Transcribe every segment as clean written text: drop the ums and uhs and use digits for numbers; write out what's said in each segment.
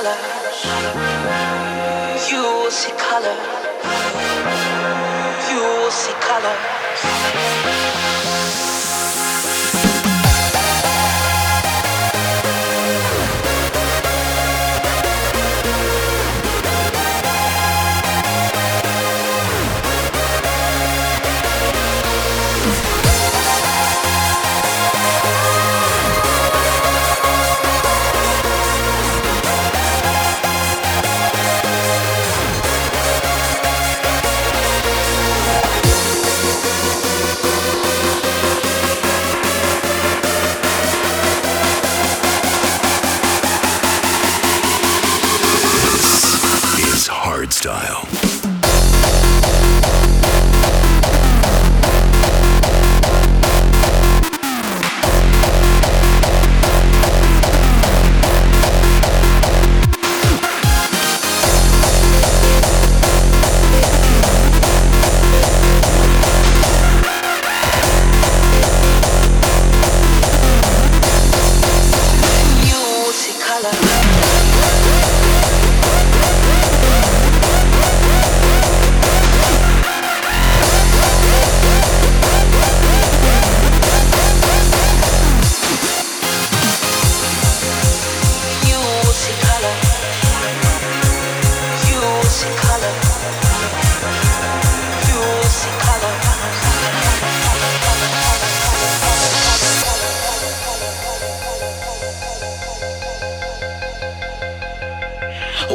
color. You will see color. You will see color. Style.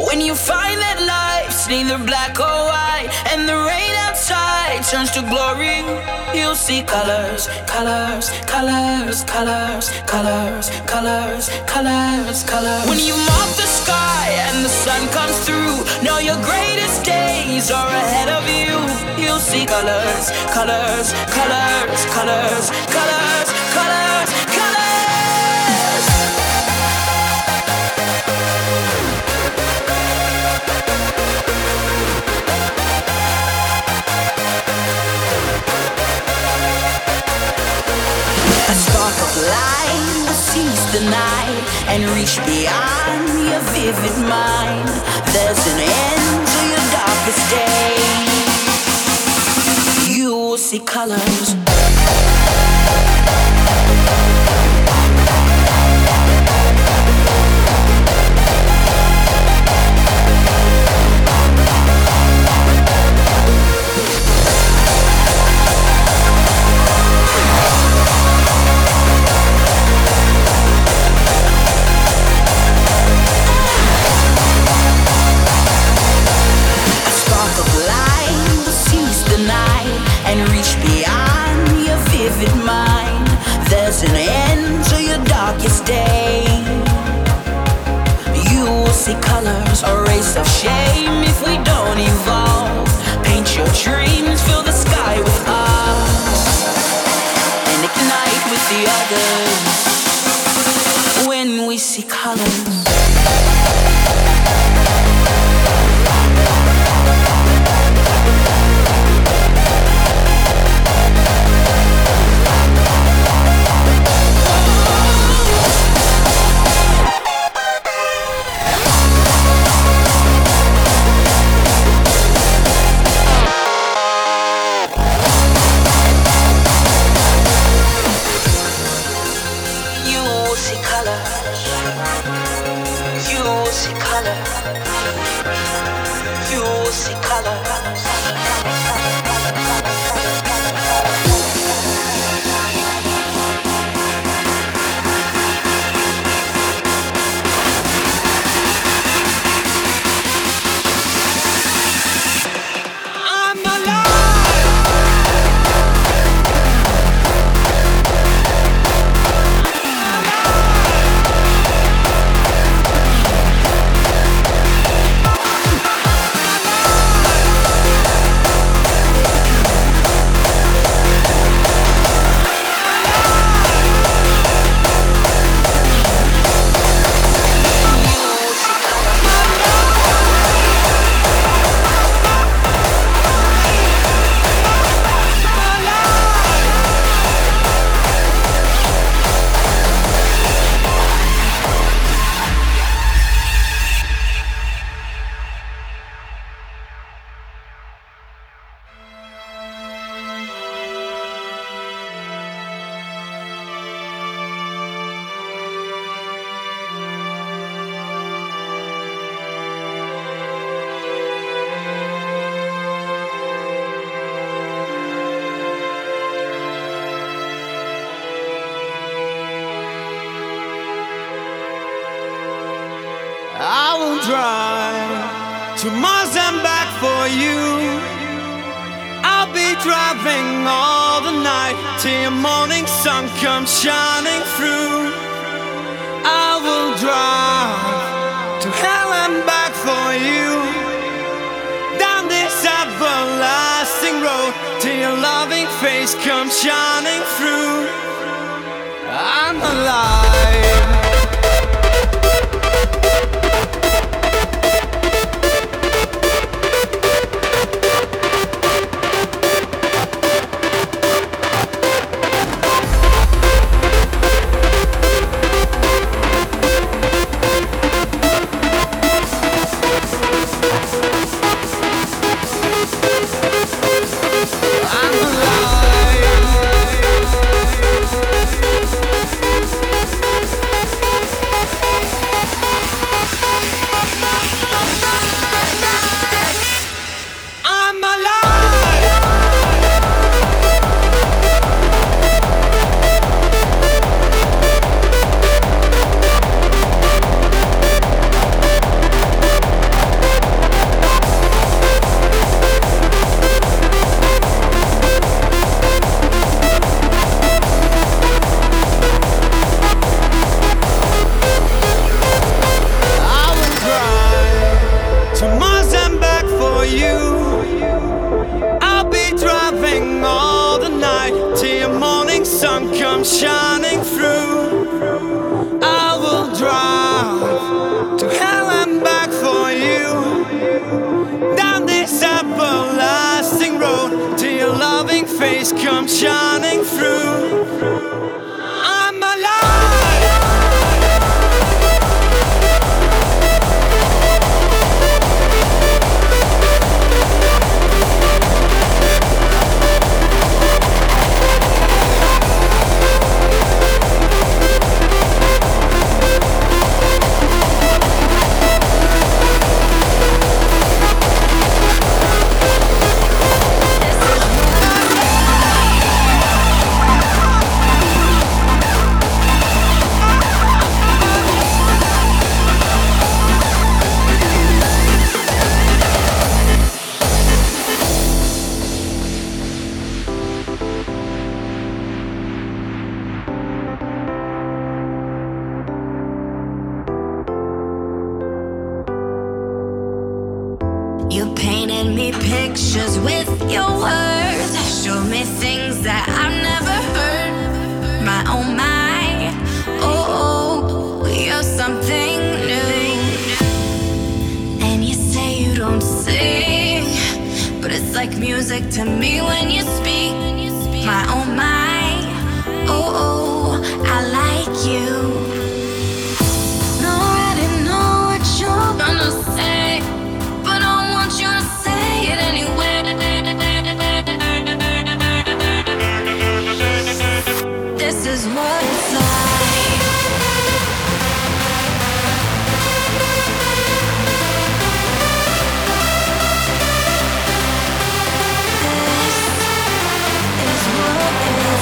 When you find that life's neither black or white, and the rain outside turns to glory, you'll see colors, colors, colors, colors, colors, colors, colors, colors. When you mop the sky and the sun comes through, know your greatest days are ahead of you. You'll see colors, colors, colors, colors, colors, colors, colors. Light will seize the night and reach beyond your vivid mind. There's an end to your darkest day. You will see colors. Colors, a race of shame if we don't evolve. Paint your dreams, fill the sky with us, and ignite with the others when we see colors. I will drive to Mars and back for you. I'll be driving all the night till your morning sun comes shining through. I will drive to hell and back for you, down this everlasting road till your loving face comes shining through. I'm alive. Shining through, I will drive to hell and back for you, down this everlasting road till your loving face comes shining through. I'm alive. You painted me pictures with your words, showed me things that I've never heard. My oh my, oh, oh, you're something new. And you say you don't sing, but it's like music to me when you speak. My oh my, oh, oh, I like you. This is what it's like. This is what it's like.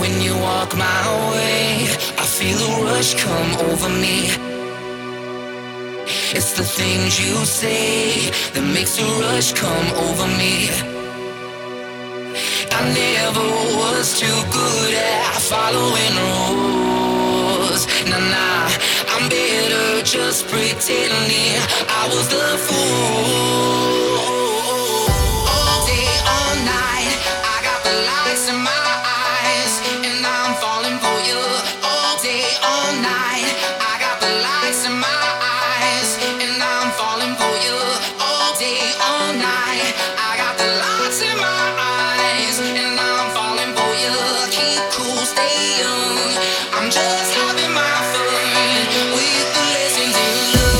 When you walk my way, I feel a rush come over me. It's the things you say that makes a rush come over me. I never was too good at following rules. Nah, I'm better just pretending I was the fool. All day, all night, I got the lights in my eyes, and I'm falling for you. All day, all night, I got the lights in my eyes, and I'm falling for you. All day, all night, I got the lights in my eyes, and I'm falling for you. Keep cool, stay young. I'm just having my fun with the lessons in love.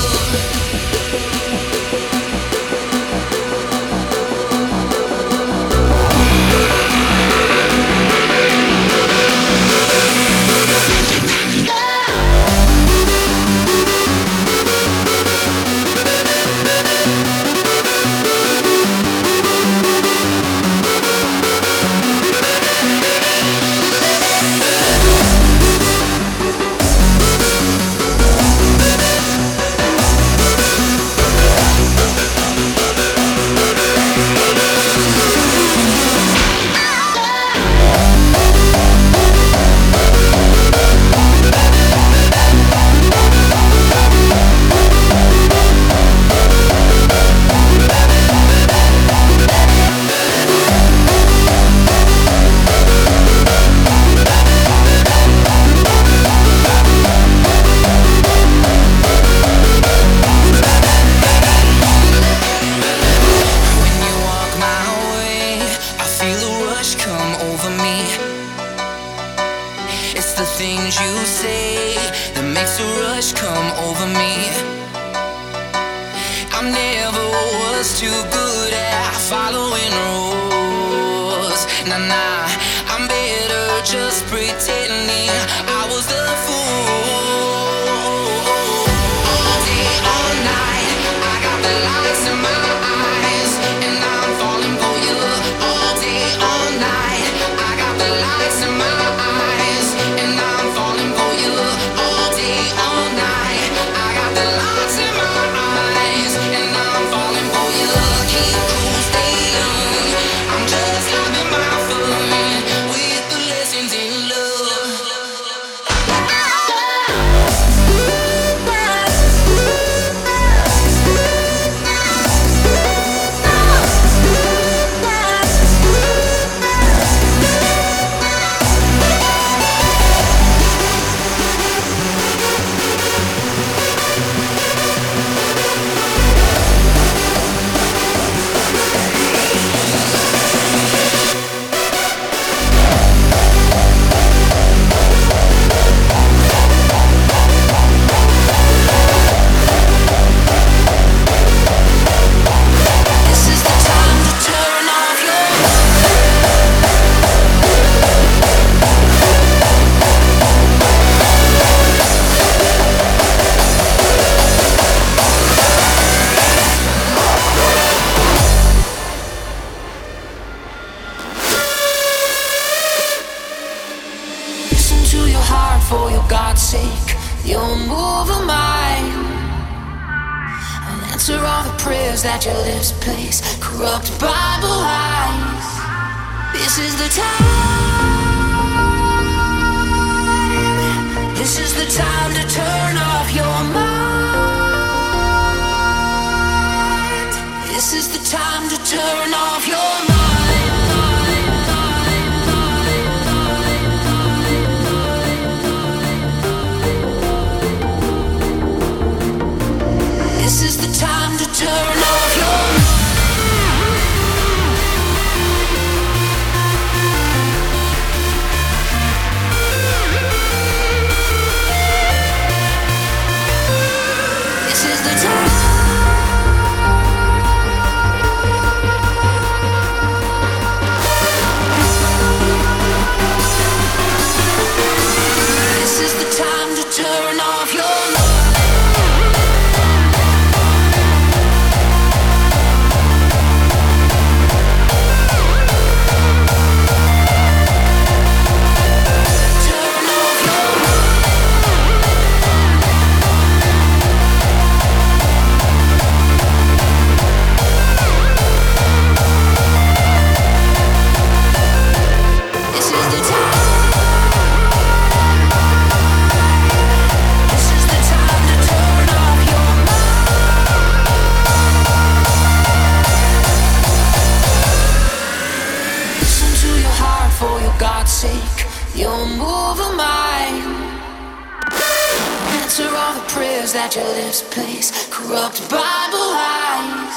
Things you say that makes a rush come over me. I never was too good at following rules. Nah, I'm better just pretending I was the fool. All day, all night, I got the lights in my eyes, and I'm falling for you. All day, all night, I got the lights in my eyes, and I'm falling for you. All day, all night, I got the lights in my eyes, and I'm falling for you. Keep cool, stay young. I'm just having my fun with the lessons in love. For your God's sake, you'll move a mine. I'll answer all the prayers that your lips place, corrupt Bible lies. This is the time. This is the time to turn off your mind. This is the time to turn off your mind. Turn off your love. I'm over mine. Answer all the prayers that your lips place, corrupt Bible lies.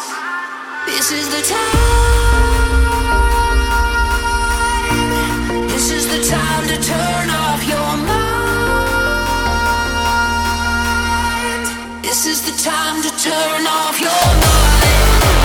This is the time. This is the time to turn off your mind. This is the time to turn off your mind.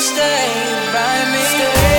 Stay by me. Stay.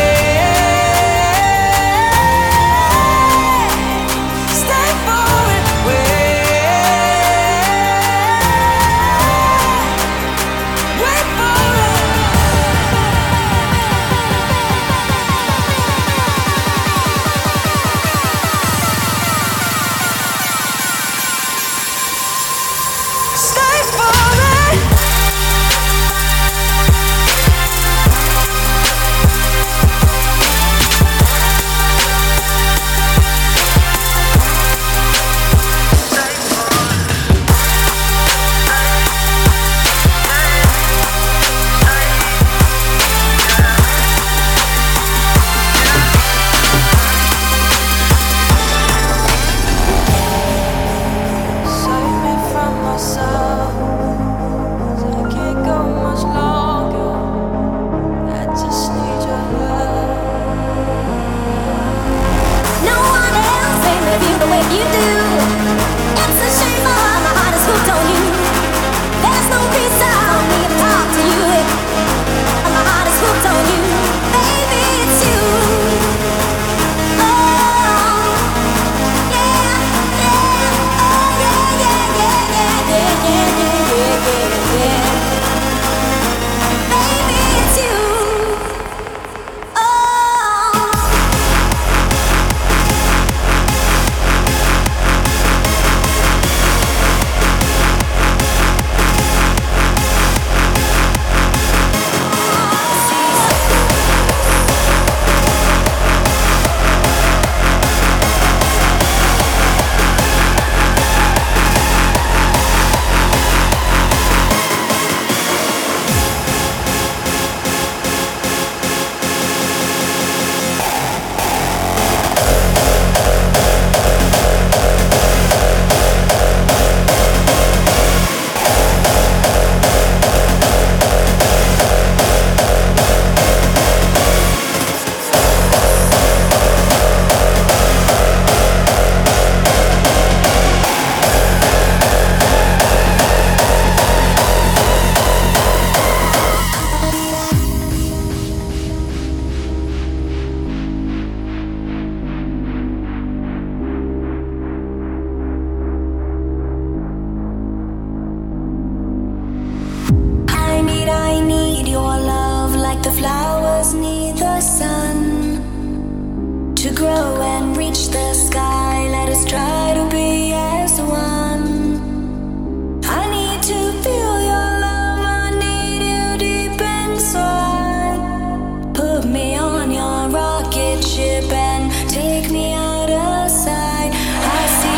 to grow and reach the sky. Let us try to be as one. I need to feel your love, I need you deep inside. Put me on your rocket ship and take me out of sight. I see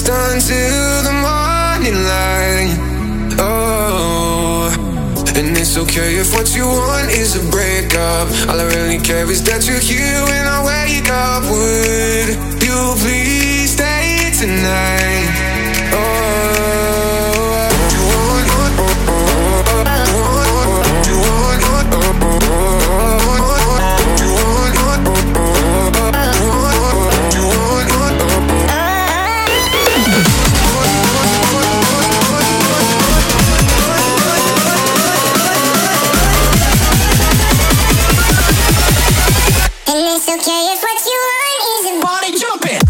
lost until the morning light. Oh, and it's okay if what you want is a breakup. All I really care is that you're here when I wake up. Would you please stay tonight? Oh, do you want? Do you want? Do you want? Do you want? Okay, if what you want is a body jumping.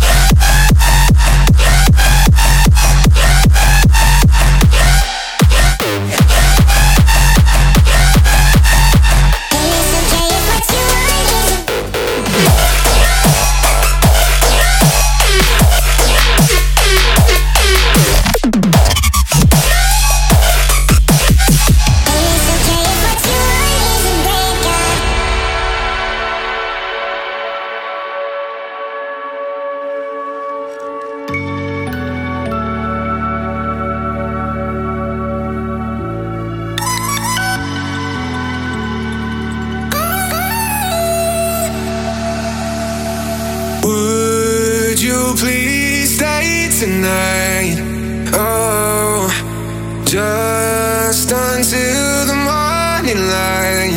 Tonight, oh, just until the morning light,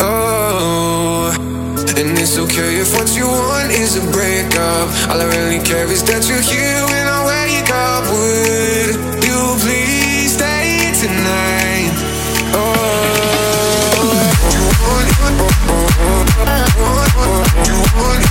oh, and it's okay if what you want is a breakup. All I really care is that you're here when I wake up. Would you please stay tonight? Oh, you want it? You want it? You want it?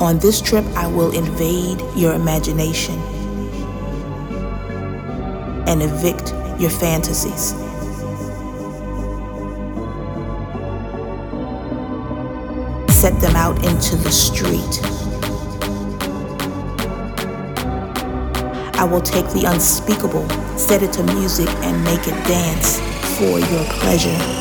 On this trip, I will invade your imagination and evict your fantasies. Set them out into the street. I will take the unspeakable, set it to music, and make it dance for your pleasure.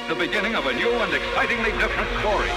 It's the beginning of a new and excitingly different story.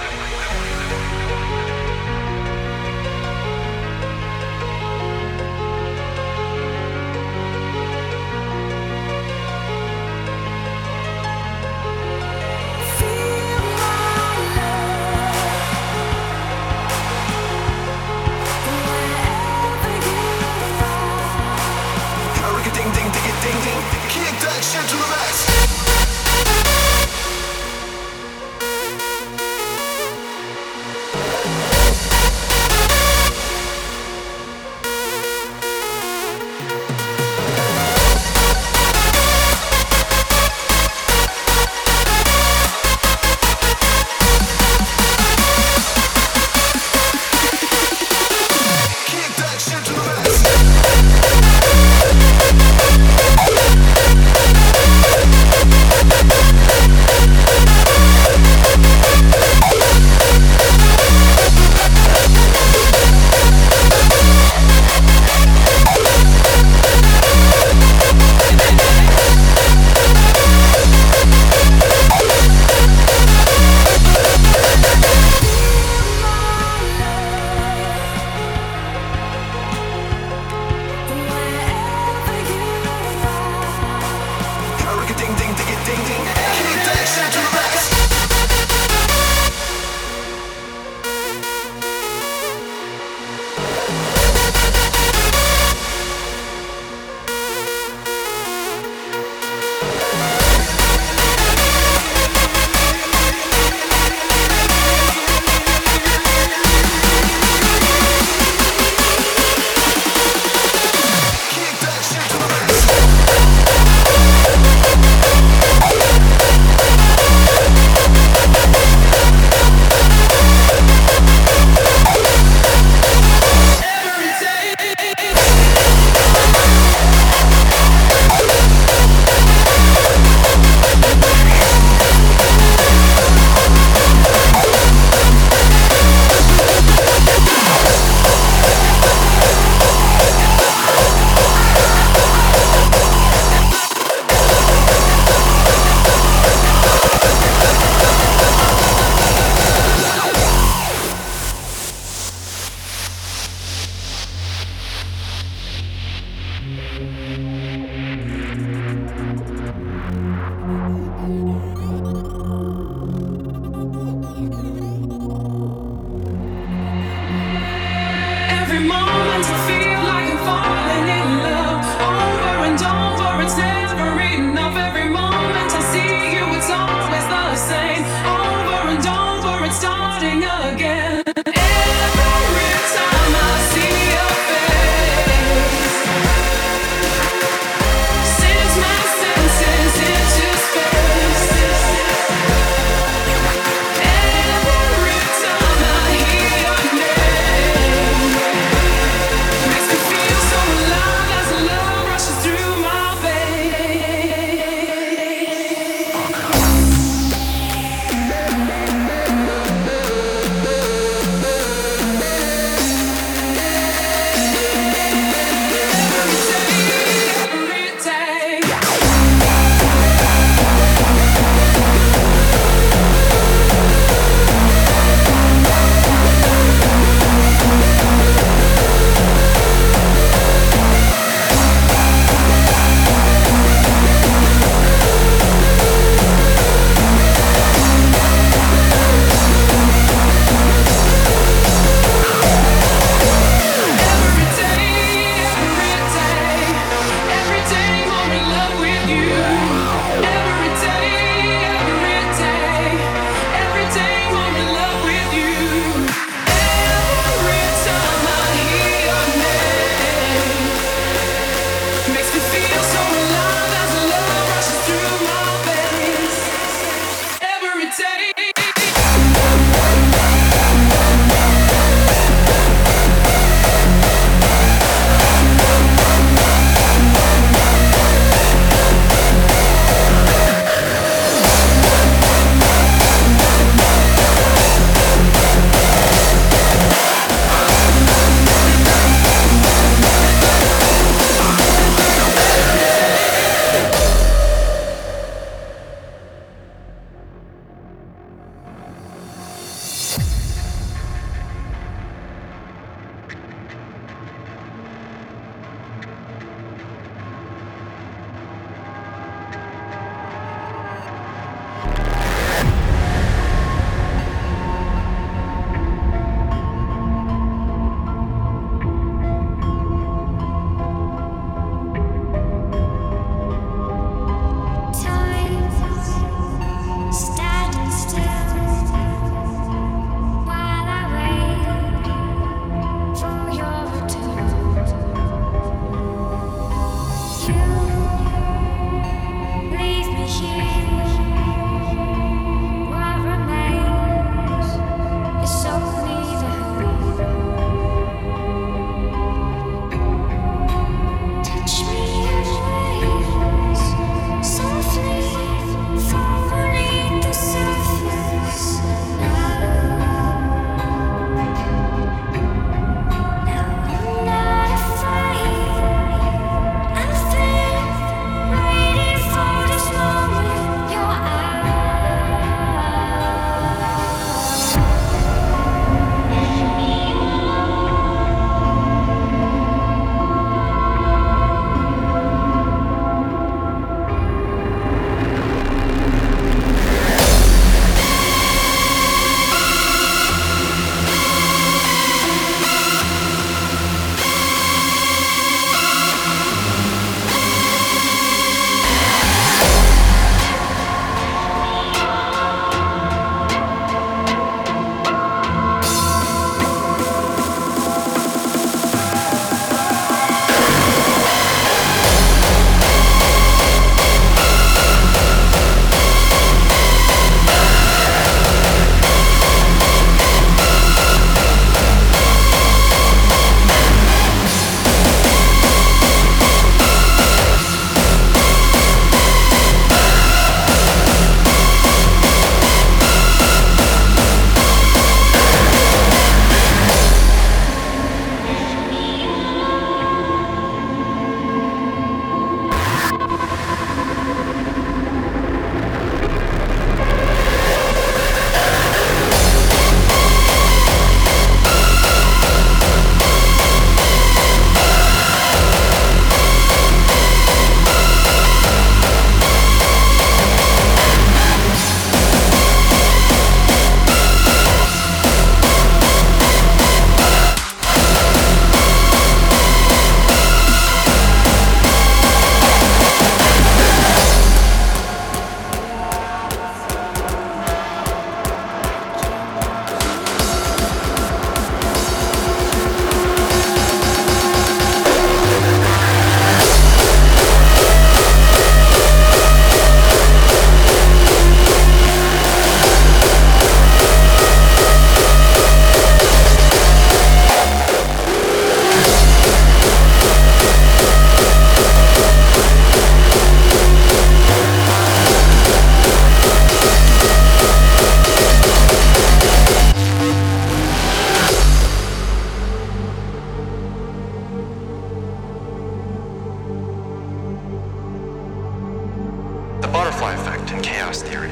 butterfly effect in chaos theory.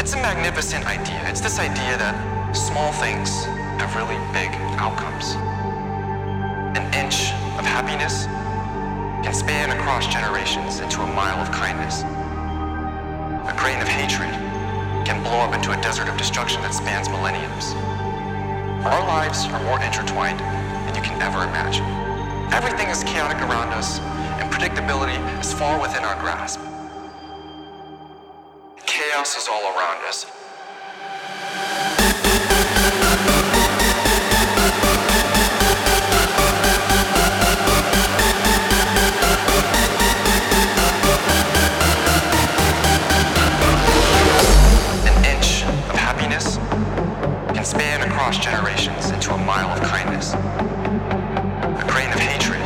It's a magnificent idea. It's this idea that small things have really big outcomes. An inch of happiness can span across generations into a mile of kindness. A grain of hatred can blow up into a desert of destruction that spans millenniums. Our lives are more intertwined than you can ever imagine. Everything is chaotic around us, and predictability is far within our grasp. Chaos is all around us. Span across generations into a mile of kindness. A grain of hatred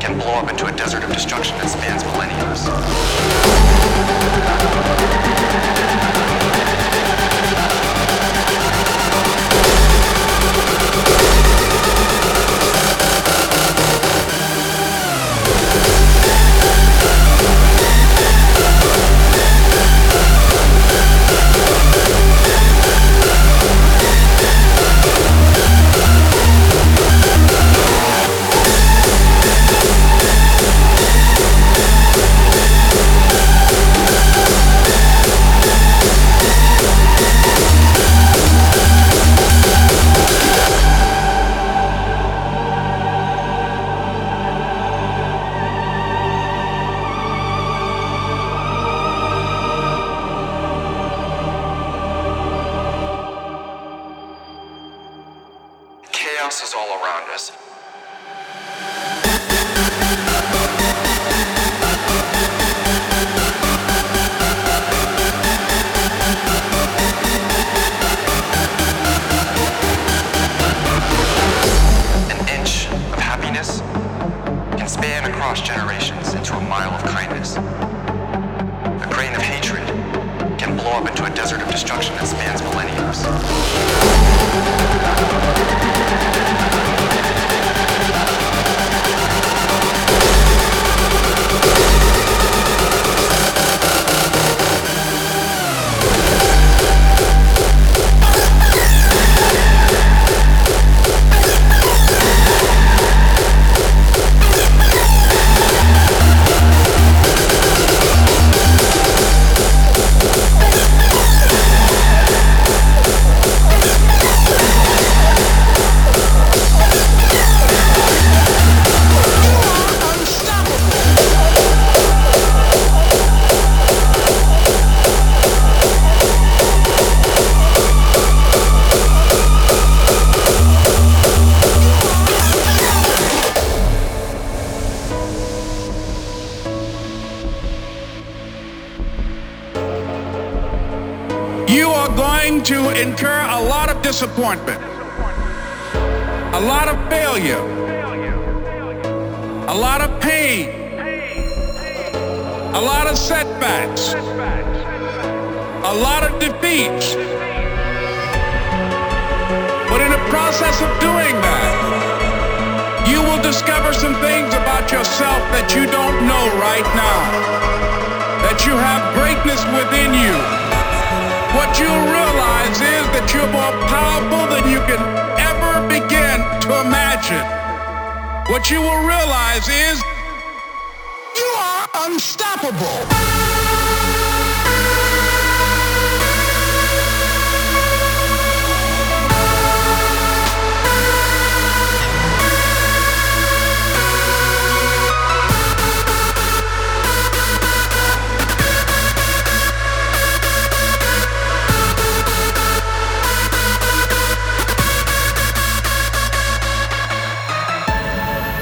can blow up into a desert of destruction that spans millennia. Disappointment, a lot of failure, a lot of pain, a lot of setbacks, a lot of defeats. But in the process of doing that, you will discover some things about yourself that you don't know right now, that you have greatness within you. What you realize is that you're more powerful than you can ever begin to imagine. What you will realize is you are unstoppable.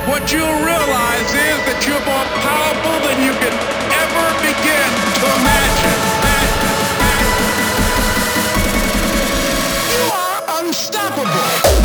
What you realize is that you're more powerful than you can ever begin to imagine. You are unstoppable.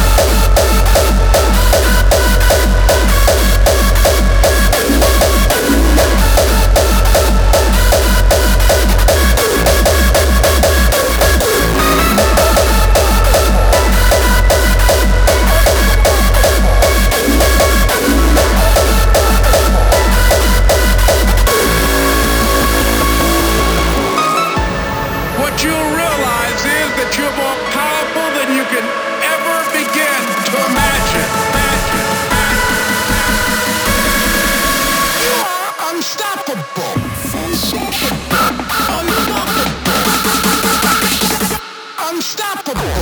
Unstoppable.